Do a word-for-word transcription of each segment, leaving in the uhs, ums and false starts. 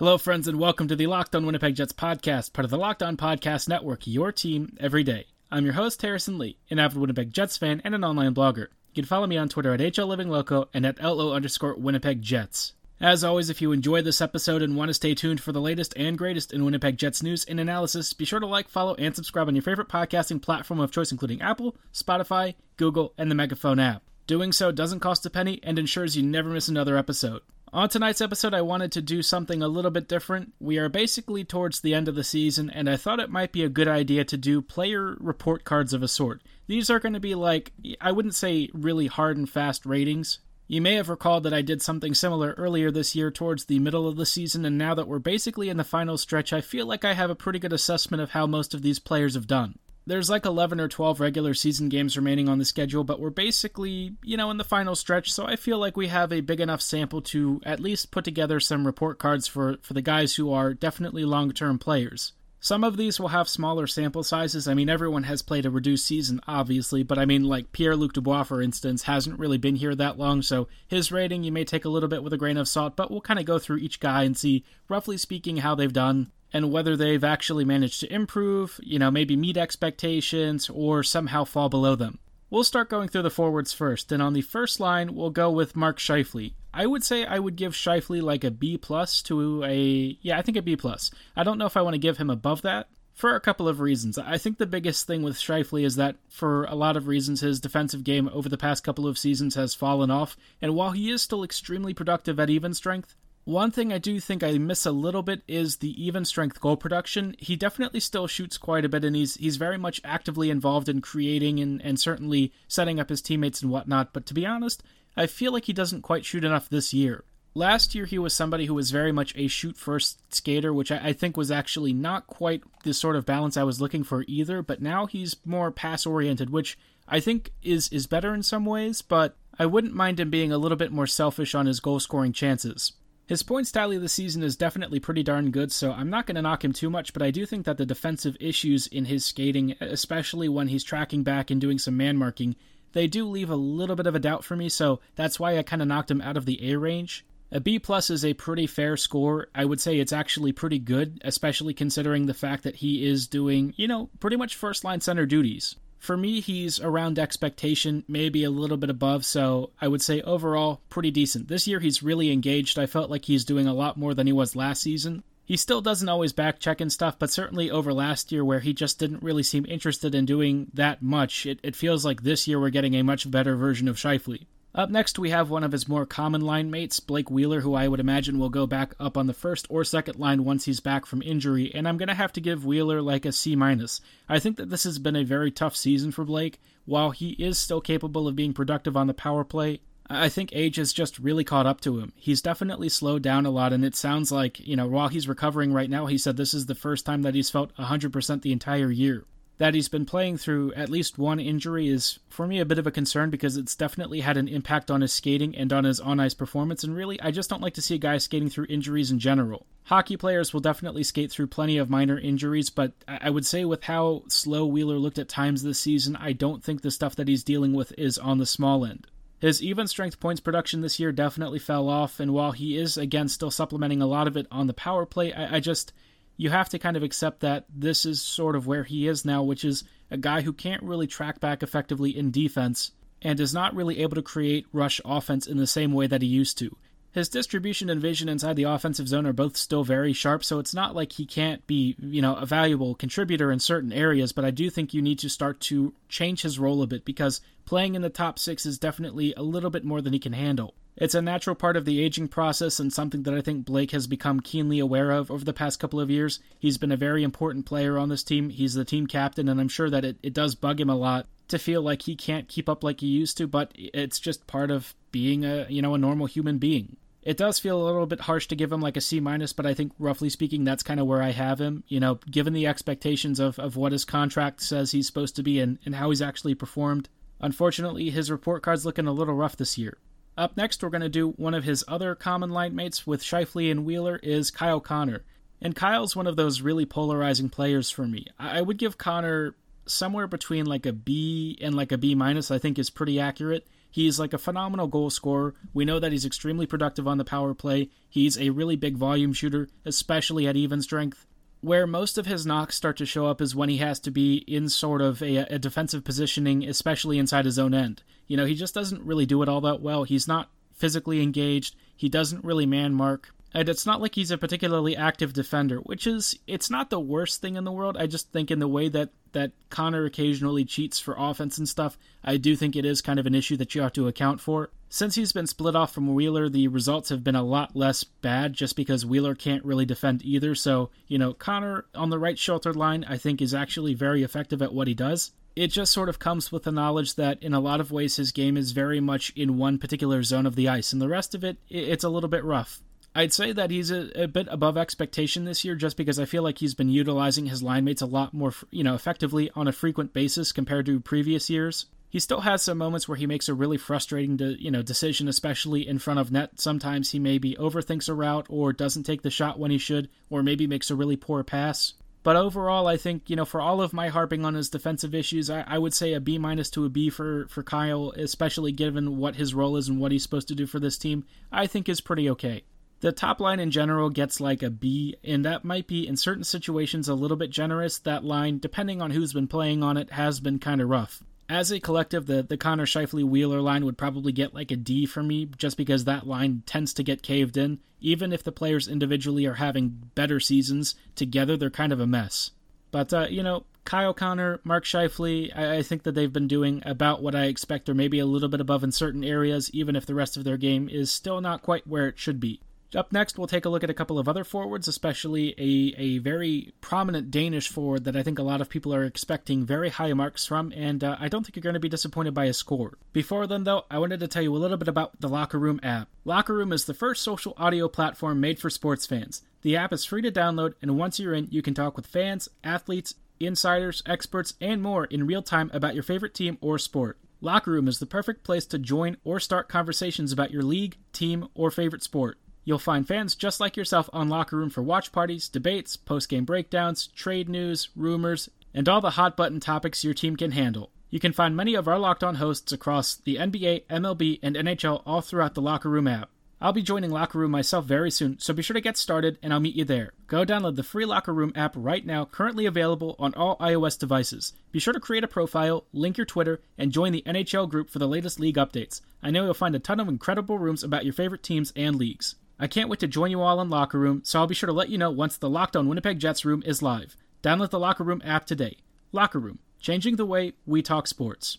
Hello, friends, and welcome to the Locked On Winnipeg Jets podcast, part of the Locked On Podcast Network, your team every day. I'm your host, Harrison Lee, an avid Winnipeg Jets fan and an online blogger. You can follow me on Twitter at H L Living Loco and at L O underscore Winnipeg Jets. As always, if you enjoyed this episode and want to stay tuned for the latest and greatest in Winnipeg Jets news and analysis, be sure to like, follow, and subscribe on your favorite podcasting platform of choice, including Apple, Spotify, Google, and the Megaphone app. Doing so doesn't cost a penny and ensures you never miss another episode. On tonight's episode, I wanted to do something a little bit different. We are basically towards the end of the season, and I thought it might be a good idea to do player report cards of a sort. These are going to be like, I wouldn't say really hard and fast ratings. You may have recalled that I did something similar earlier this year towards the middle of the season, and now that we're basically in the final stretch, I feel like I have a pretty good assessment of how most of these players have done. There's like eleven or twelve regular season games remaining on the schedule, but we're basically, you know, in the final stretch, so I feel like we have a big enough sample to at least put together some report cards for, for the guys who are definitely long-term players. Some of these will have smaller sample sizes. I mean, everyone has played a reduced season, obviously, but I mean, like Pierre-Luc Dubois, for instance, hasn't really been here that long, so his rating you may take a little bit with a grain of salt, but we'll kind of go through each guy and see, roughly speaking, how they've done. And whether they've actually managed to improve, you know, maybe meet expectations, or somehow fall below them. We'll start going through the forwards first, and on the first line, we'll go with Mark Scheifele. I would say I would give Scheifele like a B plus to a, yeah, I think a B plus. I don't know if I want to give him above that, for a couple of reasons. I think the biggest thing with Scheifele is that, for a lot of reasons, his defensive game over the past couple of seasons has fallen off, and while he is still extremely productive at even strength, one thing I do think I miss a little bit is the even strength goal production. He definitely still shoots quite a bit, and he's he's very much actively involved in creating and, and certainly setting up his teammates and whatnot, but to be honest, I feel like he doesn't quite shoot enough this year. Last year, he was somebody who was very much a shoot-first skater, which I, I think was actually not quite the sort of balance I was looking for either, but now he's more pass-oriented, which I think is, is better in some ways, but I wouldn't mind him being a little bit more selfish on his goal-scoring chances. His points tally this season is definitely pretty darn good, so I'm not going to knock him too much, but I do think that the defensive issues in his skating, especially when he's tracking back and doing some man-marking, they do leave a little bit of a doubt for me, so that's why I kind of knocked him out of the A range. A B plus is a pretty fair score. I would say it's actually pretty good, especially considering the fact that he is doing, you know, pretty much first-line center duties. For me, he's around expectation, maybe a little bit above, so I would say overall, pretty decent. This year, he's really engaged. I felt like he's doing a lot more than he was last season. He still doesn't always back-check and stuff, but certainly over last year where he just didn't really seem interested in doing that much, it, it feels like this year we're getting a much better version of Scheifele. Up next, we have one of his more common line mates, Blake Wheeler, who I would imagine will go back up on the first or second line once he's back from injury, and I'm going to have to give Wheeler like a C minus. I think that this has been a very tough season for Blake. While he is still capable of being productive on the power play, I think age has just really caught up to him. He's definitely slowed down a lot, and it sounds like, you know, while he's recovering right now, he said this is the first time that he's felt one hundred percent the entire year. That he's been playing through at least one injury is, for me, a bit of a concern because it's definitely had an impact on his skating and on his on-ice performance, and really, I just don't like to see a guy skating through injuries in general. Hockey players will definitely skate through plenty of minor injuries, but I would say with how slow Wheeler looked at times this season, I don't think the stuff that he's dealing with is on the small end. His even-strength points production this year definitely fell off, and while he is, again, still supplementing a lot of it on the power play, I, I just... you have to kind of accept that this is sort of where he is now, which is a guy who can't really track back effectively in defense and is not really able to create rush offense in the same way that he used to. His distribution and vision inside the offensive zone are both still very sharp, so it's not like he can't be, you know, a valuable contributor in certain areas, but I do think you need to start to change his role a bit because playing in the top six is definitely a little bit more than he can handle. It's a natural part of the aging process and something that I think Blake has become keenly aware of over the past couple of years. He's been a very important player on this team. He's the team captain, and I'm sure that it, it does bug him a lot to feel like he can't keep up like he used to, but it's just part of being a, you know, a normal human being. It does feel a little bit harsh to give him like a C minus, but I think roughly speaking, that's kind of where I have him, you know, given the expectations of, of what his contract says he's supposed to be and, and how he's actually performed. Unfortunately, his report card's looking a little rough this year. Up next, we're going to do one of his other common line mates with Scheifele and Wheeler is Kyle Connor. And Kyle's one of those really polarizing players for me. I would give Connor somewhere between like a B and like a B minus, I think is pretty accurate. He's like a phenomenal goal scorer. We know that he's extremely productive on the power play. He's a really big volume shooter, especially at even strength. Where most of his knocks start to show up is when he has to be in sort of a, a defensive positioning, especially inside his own end. You know, he just doesn't really do it all that well. He's not physically engaged. He doesn't really man mark. And it's not like he's a particularly active defender, which is, it's not the worst thing in the world. I just think in the way that, that Connor occasionally cheats for offense and stuff, I do think it is kind of an issue that you have to account for. Since he's been split off from Wheeler, the results have been a lot less bad just because Wheeler can't really defend either. So, you know, Connor on the right sheltered line, I think is actually very effective at what he does. It just sort of comes with the knowledge that in a lot of ways his game is very much in one particular zone of the ice, and the rest of it, it's a little bit rough. I'd say that he's a, a bit above expectation this year just because I feel like he's been utilizing his line mates a lot more, you know, effectively on a frequent basis compared to previous years. He still has some moments where he makes a really frustrating, de, you know, decision, especially in front of net. Sometimes he maybe overthinks a route or doesn't take the shot when he should, or maybe makes a really poor pass. But overall, I think, you know, for all of my harping on his defensive issues, I, I would say a B minus to a B for, for Kyle, especially given what his role is and what he's supposed to do for this team, I think is pretty okay. The top line in general gets like a B, and that might be in certain situations a little bit generous. That line, depending on who's been playing on it, has been kind of rough. As a collective, the, the Connor Scheifele Wheeler line would probably get like a D for me, just because that line tends to get caved in. Even if the players individually are having better seasons, together they're kind of a mess. But, uh, you know, Kyle Connor, Mark Scheifele, I, I think that they've been doing about what I expect, or maybe a little bit above in certain areas, even if the rest of their game is still not quite where it should be. Up next, we'll take a look at a couple of other forwards, especially a, a very prominent Danish forward that I think a lot of people are expecting very high marks from, and uh, I don't think you're going to be disappointed by his score. Before then, though, I wanted to tell you a little bit about the Locker Room app. Locker Room is the first social audio platform made for sports fans. The app is free to download, and once you're in, you can talk with fans, athletes, insiders, experts, and more in real time about your favorite team or sport. Locker Room is the perfect place to join or start conversations about your league, team, or favorite sport. You'll find fans just like yourself on Locker Room for watch parties, debates, post-game breakdowns, trade news, rumors, and all the hot-button topics your team can handle. You can find many of our Locked On hosts across the N B A, M L B, and N H L all throughout the Locker Room app. I'll be joining Locker Room myself very soon, so be sure to get started and I'll meet you there. Go download the free Locker Room app right now, currently available on all iOS devices. Be sure to create a profile, link your Twitter, and join the N H L group for the latest league updates. I know you'll find a ton of incredible rooms about your favorite teams and leagues. I can't wait to join you all in Locker Room, so I'll be sure to let you know once the Locked On Winnipeg Jets room is live. Download the Locker Room app today. Locker Room, changing the way we talk sports.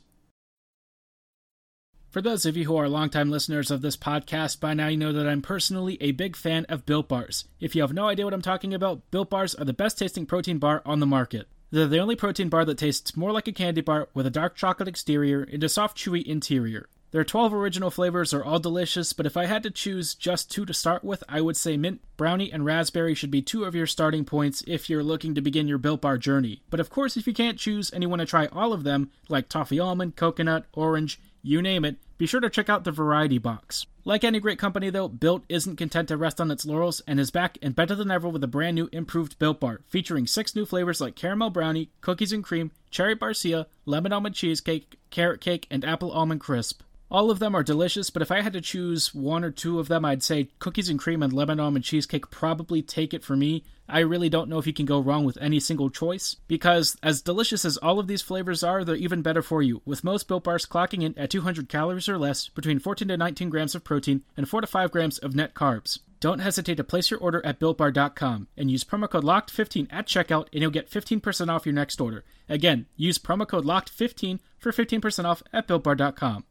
For those of you who are longtime listeners of this podcast, by now you know that I'm personally a big fan of Built Bars. If you have no idea what I'm talking about, Built Bars are the best tasting protein bar on the market. They're the only protein bar that tastes more like a candy bar with a dark chocolate exterior and a soft, chewy interior. Their twelve original flavors are all delicious, but if I had to choose just two to start with, I would say mint, brownie, and raspberry should be two of your starting points if you're looking to begin your Built Bar journey. But of course, if you can't choose and you want to try all of them, like toffee almond, coconut, orange, you name it, be sure to check out the variety box. Like any great company though, Built isn't content to rest on its laurels and is back and better than ever with a brand new improved Built Bar, featuring six new flavors like caramel brownie, cookies and cream, cherry barcia, lemon almond cheesecake, carrot cake, and apple almond crisp. All of them are delicious, but if I had to choose one or two of them, I'd say cookies and cream and lemon almond cheesecake probably take it for me. I really don't know if you can go wrong with any single choice, because as delicious as all of these flavors are, they're even better for you, with most Built Bars clocking in at two hundred calories or less, between fourteen to nineteen grams of protein, and four to five grams of net carbs. Don't hesitate to place your order at built bar dot com and use promo code locked fifteen at checkout and you'll get fifteen percent off your next order. Again, use promo code locked fifteen for fifteen percent off at built bar dot com.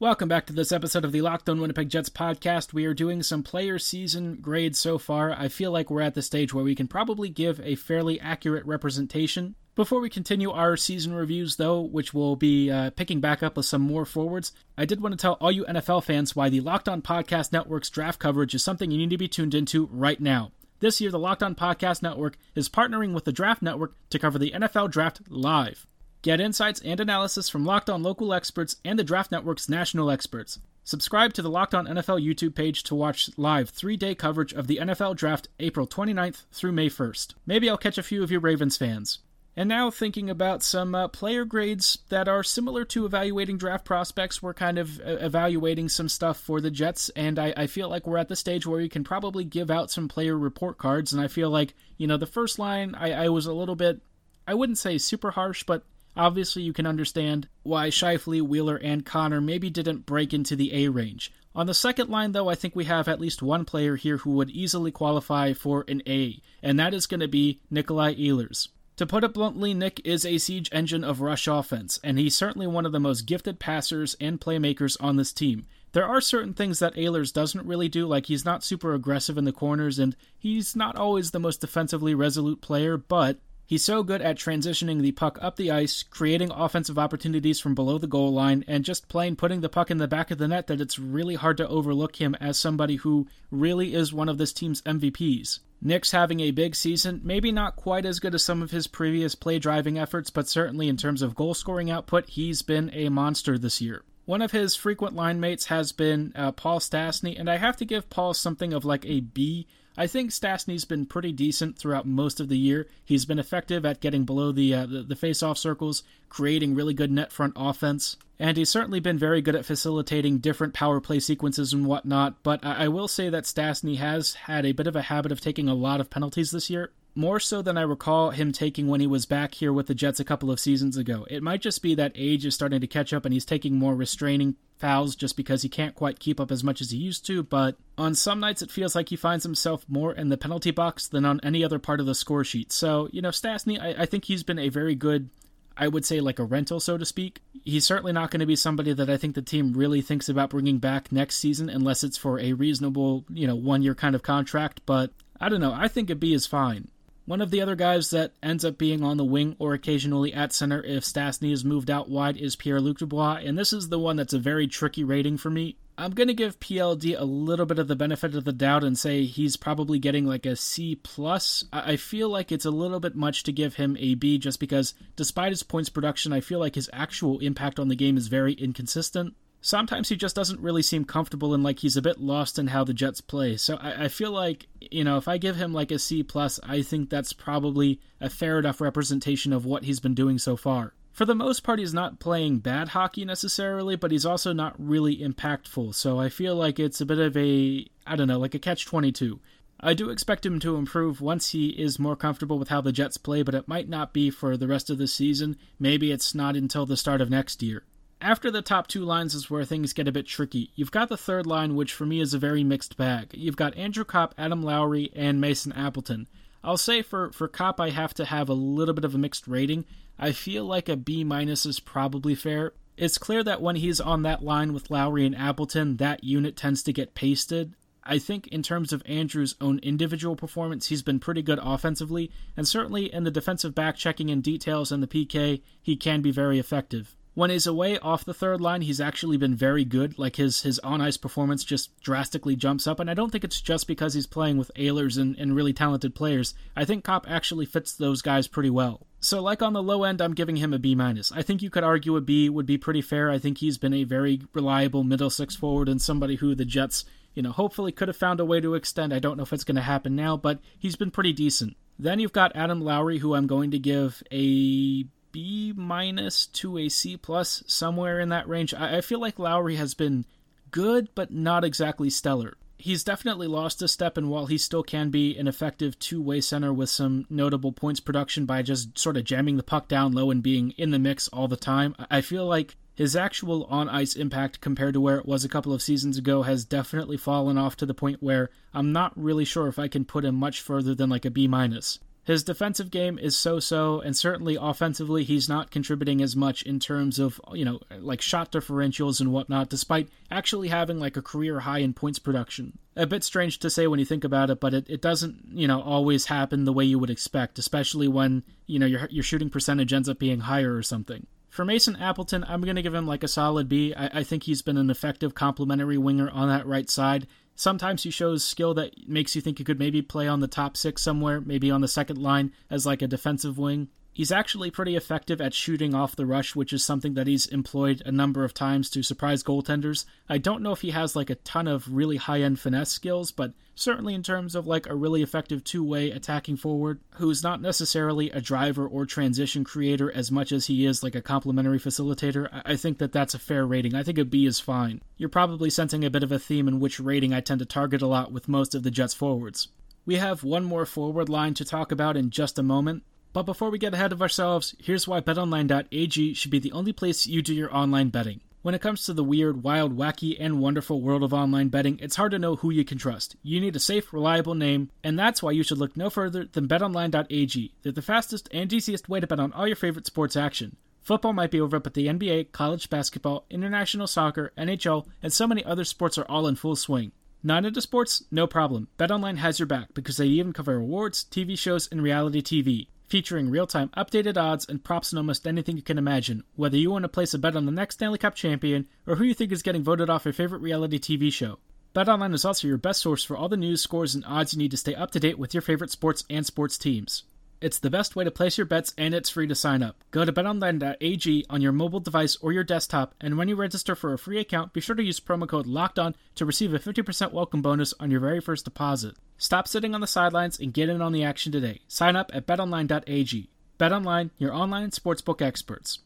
Welcome back to this episode of the Locked On Winnipeg Jets podcast. We are doing some player season grades so far. I feel like we're at the stage where we can probably give a fairly accurate representation Before we continue our season reviews, though, which will be uh, picking back up with some more forwards, I did want to tell all you N F L fans why the Locked On Podcast Network's draft coverage is something you need to be tuned into right now. This year, the Locked On Podcast Network is partnering with the Draft Network to cover the N F L Draft live. Get insights and analysis from Locked On local experts and the Draft Network's national experts. Subscribe to the Locked On N F L YouTube page to watch live three-day coverage of the N F L Draft April twenty-ninth through May first. Maybe I'll catch a few of you Ravens fans. And now thinking about some uh, player grades that are similar to evaluating draft prospects, we're kind of uh, evaluating some stuff for the Jets, and I, I feel like we're at the stage where we can probably give out some player report cards, and I feel like, you know, the first line, I, I was a little bit, I wouldn't say super harsh, but obviously you can understand why Scheifele, Wheeler, and Connor maybe didn't break into the A range. On the second line, though, I think we have at least one player here who would easily qualify for an A, and that is going to be Nikolaj Ehlers. To put it bluntly, Nick is a siege engine of rush offense, and he's certainly one of the most gifted passers and playmakers on this team. There are certain things that Ehlers doesn't really do, like he's not super aggressive in the corners, and he's not always the most defensively resolute player, but he's so good at transitioning the puck up the ice, creating offensive opportunities from below the goal line, and just plain putting the puck in the back of the net that it's really hard to overlook him as somebody who really is one of this team's M V Ps. Nick's having a big season, maybe not quite as good as some of his previous play-driving efforts, but certainly in terms of goal-scoring output, he's been a monster this year. One of his frequent line mates has been uh, Paul Stastny, and I have to give Paul something of like a B. I think Stastny's been pretty decent throughout most of the year. He's been effective at getting below the, uh, the, the face-off circles, creating really good net front offense, and he's certainly been very good at facilitating different power play sequences and whatnot, but I, I will say that Stastny has had a bit of a habit of taking a lot of penalties this year, more so than I recall him taking when he was back here with the Jets a couple of seasons ago. It might just be that age is starting to catch up and he's taking more restraining fouls just because he can't quite keep up as much as he used to, but on some nights it feels like he finds himself more in the penalty box than on any other part of the score sheet. So, you know, Stastny, I, I think he's been a very good, I would say like a rental, so to speak. He's certainly not going to be somebody that I think the team really thinks about bringing back next season unless it's for a reasonable, you know, one-year kind of contract, but I don't know, I think a B is fine. One of the other guys that ends up being on the wing or occasionally at center if Stastny is moved out wide is Pierre-Luc Dubois, and this is the one that's a very tricky rating for me. I'm going to give P L D a little bit of the benefit of the doubt and say he's probably getting like a C plus. I feel like it's a little bit much to give him a B just because despite his points production, I feel like his actual impact on the game is very inconsistent. Sometimes he just doesn't really seem comfortable and like he's a bit lost in how the Jets play. So I, I feel like, you know, if I give him like a C plus, I think that's probably a fair enough representation of what he's been doing so far. For the most part, he's not playing bad hockey necessarily, but he's also not really impactful. So I feel like it's a bit of a, I don't know, like a catch twenty-two. I do expect him to improve once he is more comfortable with how the Jets play, but it might not be for the rest of the season. Maybe it's not until the start of next year. After the top two lines is where things get a bit tricky. You've got the third line, which for me is a very mixed bag. You've got Andrew Copp, Adam Lowry, and Mason Appleton. I'll say for, for Copp, I have to have a little bit of a mixed rating. I feel like a B- is probably fair. It's clear that when he's on that line with Lowry and Appleton, that unit tends to get pasted. I think in terms of Andrew's own individual performance, he's been pretty good offensively, and certainly in the defensive back checking in details and the P K, he can be very effective. When he's away off the third line, he's actually been very good. Like his, his on-ice performance just drastically jumps up, and I don't think it's just because he's playing with Ehlers and, and really talented players. I think Copp actually fits those guys pretty well. So like on the low end, I'm giving him a B-. I think you could argue a B would be pretty fair. I think he's been a very reliable middle six forward and somebody who the Jets, you know, hopefully could have found a way to extend. I don't know if it's going to happen now, but he's been pretty decent. Then you've got Adam Lowry, who I'm going to give a B minus to a C plus, somewhere in that range. I feel like Lowry has been good, but not exactly stellar. He's definitely lost a step, and while he still can be an effective two-way center with some notable points production by just sort of jamming the puck down low and being in the mix all the time, I feel like his actual on-ice impact compared to where it was a couple of seasons ago has definitely fallen off to the point where I'm not really sure if I can put him much further than like a B minus. His defensive game is so-so, and certainly offensively he's not contributing as much in terms of, you know, like shot differentials and whatnot, despite actually having like a career high in points production. A bit strange to say when you think about it, but it, it doesn't, you know, always happen the way you would expect, especially when, you know, your, your shooting percentage ends up being higher or something. For Mason Appleton, I'm going to give him like a solid B. I, I think he's been an effective complementary winger on that right side. Sometimes he shows skill that makes you think he could maybe play on the top six somewhere, maybe on the second line as like a defensive wing. He's actually pretty effective at shooting off the rush, which is something that he's employed a number of times to surprise goaltenders. I don't know if he has like a ton of really high-end finesse skills, but certainly in terms of like a really effective two-way attacking forward who's not necessarily a driver or transition creator as much as he is like a complementary facilitator, I think that that's a fair rating. I think a B is fine. You're probably sensing a bit of a theme in which rating I tend to target a lot with most of the Jets forwards. We have one more forward line to talk about in just a moment. But before we get ahead of ourselves, here's why bet online dot a g should be the only place you do your online betting. When it comes to the weird, wild, wacky, and wonderful world of online betting, it's hard to know who you can trust. You need a safe, reliable name, and that's why you should look no further than bet online dot a g. They're the fastest and easiest way to bet on all your favorite sports action. Football might be over, but the N B A, college basketball, international soccer, N H L, and so many other sports are all in full swing. Not into sports? No problem. BetOnline has your back because they even cover awards, T V shows, and reality T V. Featuring real-time updated odds and props on almost anything you can imagine, whether you want to place a bet on the next Stanley Cup champion or who you think is getting voted off your favorite reality T V show. BetOnline is also your best source for all the news, scores, and odds you need to stay up to date with your favorite sports and sports teams. It's the best way to place your bets, and it's free to sign up. Go to bet online dot a g on your mobile device or your desktop, and when you register for a free account, be sure to use promo code LOCKEDON to receive a fifty percent welcome bonus on your very first deposit. Stop sitting on the sidelines and get in on the action today. Sign up at bet online dot a g. BetOnline, your online sportsbook experts.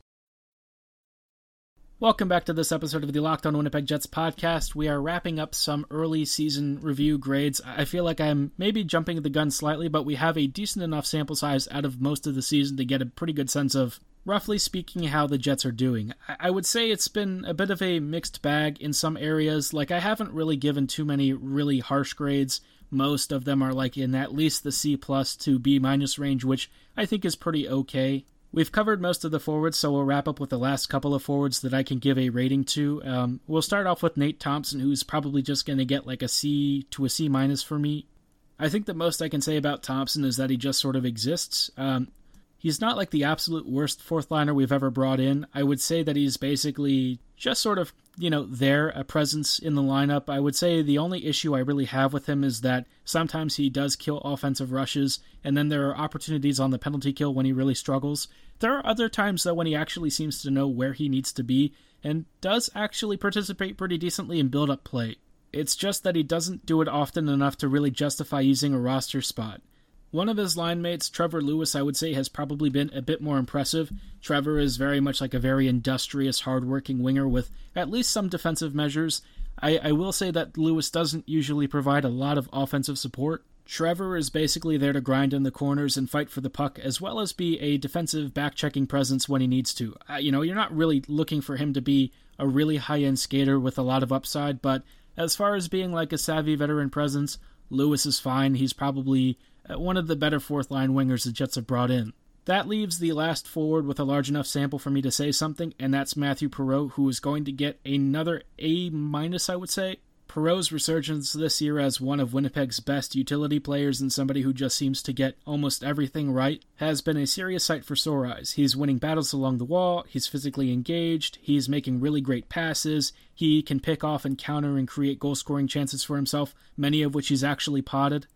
Welcome back to this episode of the Locked On Winnipeg Jets podcast. We are wrapping up some early season review grades. I feel like I'm maybe jumping the gun slightly, but we have a decent enough sample size out of most of the season to get a pretty good sense of, roughly speaking, how the Jets are doing. I would say it's been a bit of a mixed bag in some areas. Like, I haven't really given too many really harsh grades. Most of them are like in at least the C plus to B minus range, which I think is pretty okay. We've covered most of the forwards, so we'll wrap up with the last couple of forwards that I can give a rating to. Um, we'll start off with Nate Thompson, who's probably just going to get like a C to a C minus for me. I think the most I can say about Thompson is that he just sort of exists. Um, he's not like the absolute worst fourth liner we've ever brought in. I would say that he's basically just sort of, you know, there, a presence in the lineup. I would say the only issue I really have with him is that sometimes he does kill offensive rushes, and then there are opportunities on the penalty kill when he really struggles. There are other times, though, when he actually seems to know where he needs to be and does actually participate pretty decently in build-up play. It's just that he doesn't do it often enough to really justify using a roster spot. One of his line mates, Trevor Lewis, I would say has probably been a bit more impressive. Trevor is very much like a very industrious, hardworking winger with at least some defensive measures. I, I will say that Lewis doesn't usually provide a lot of offensive support. Trevor is basically there to grind in the corners and fight for the puck, as well as be a defensive back-checking presence when he needs to. Uh, you know, you're not really looking for him to be a really high-end skater with a lot of upside, but as far as being like a savvy veteran presence, Lewis is fine. He's probably one of the better fourth-line wingers the Jets have brought in. That leaves the last forward with a large enough sample for me to say something, and that's Mathieu Perreault, who is going to get another A-, I would say. Perreault's resurgence this year as one of Winnipeg's best utility players and somebody who just seems to get almost everything right has been a serious sight for sore eyes. He's winning battles along the wall, he's physically engaged, he's making really great passes, he can pick off and counter and create goal-scoring chances for himself, many of which he's actually potted.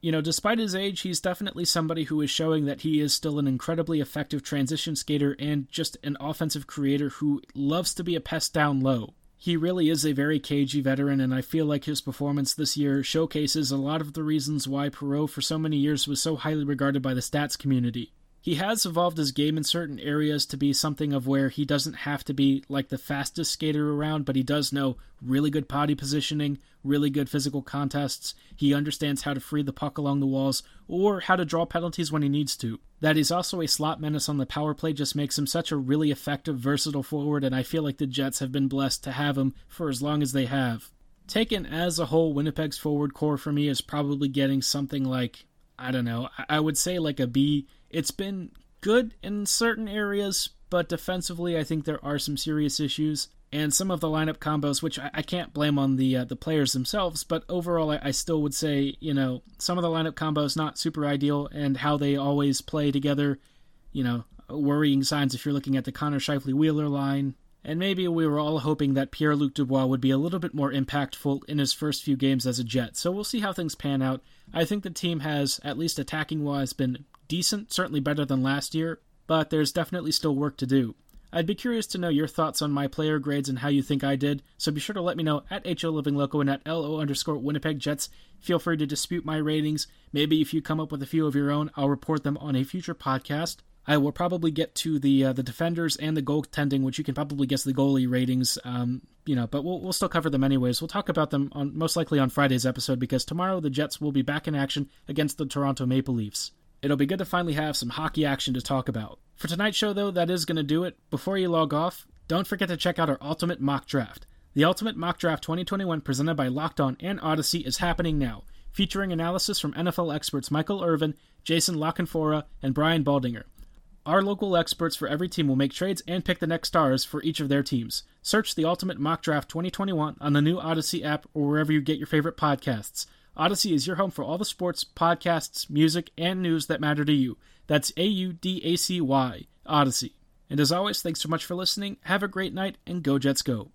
You know, despite his age, he's definitely somebody who is showing that he is still an incredibly effective transition skater and just an offensive creator who loves to be a pest down low. He really is a very cagey veteran, and I feel like his performance this year showcases a lot of the reasons why Perreault for so many years was so highly regarded by the stats community. He has evolved his game in certain areas to be something of where he doesn't have to be like the fastest skater around, but he does know really good body positioning, really good physical contests. He understands how to free the puck along the walls or how to draw penalties when he needs to. That he's also a slot menace on the power play just makes him such a really effective, versatile forward, and I feel like the Jets have been blessed to have him for as long as they have. Taken as a whole, Winnipeg's forward core for me is probably getting something like I don't know, I would say like a B. It's been good in certain areas, but defensively I think there are some serious issues. And some of the lineup combos, which I, I can't blame on the uh, the players themselves, but overall I, I still would say, you know, some of the lineup combos not super ideal, and how they always play together, you know, worrying signs if you're looking at the Connor Scheifele Wheeler line. And maybe we were all hoping that Pierre-Luc Dubois would be a little bit more impactful in his first few games as a Jet, so we'll see how things pan out. I think the team has, at least attacking-wise, been decent, certainly better than last year, but there's definitely still work to do. I'd be curious to know your thoughts on my player grades and how you think I did, so be sure to let me know at H O Living Loco and at L O underscore Winnipeg Jets. Feel free to dispute my ratings. Maybe if you come up with a few of your own, I'll report them on a future podcast. I will probably get to the uh, the defenders and the goaltending, which you can probably guess the goalie ratings, um, you know, but we'll we'll still cover them anyways. We'll talk about them on most likely on Friday's episode, because tomorrow the Jets will be back in action against the Toronto Maple Leafs. It'll be good to finally have some hockey action to talk about. For tonight's show, though, that is going to do it. Before you log off, don't forget to check out our Ultimate Mock Draft. The Ultimate Mock Draft twenty twenty-one, presented by Locked On and Odyssey, is happening now, featuring analysis from N F L experts Michael Irvin, Jason Lockenfora, and Brian Baldinger. Our local experts for every team will make trades and pick the next stars for each of their teams. Search the Ultimate Mock Draft twenty twenty-one on the new Odyssey app or wherever you get your favorite podcasts. Odyssey is your home for all the sports, podcasts, music, and news that matter to you. That's A U D A C Y, Odyssey. And as always, thanks so much for listening. Have a great night, and go Jets go.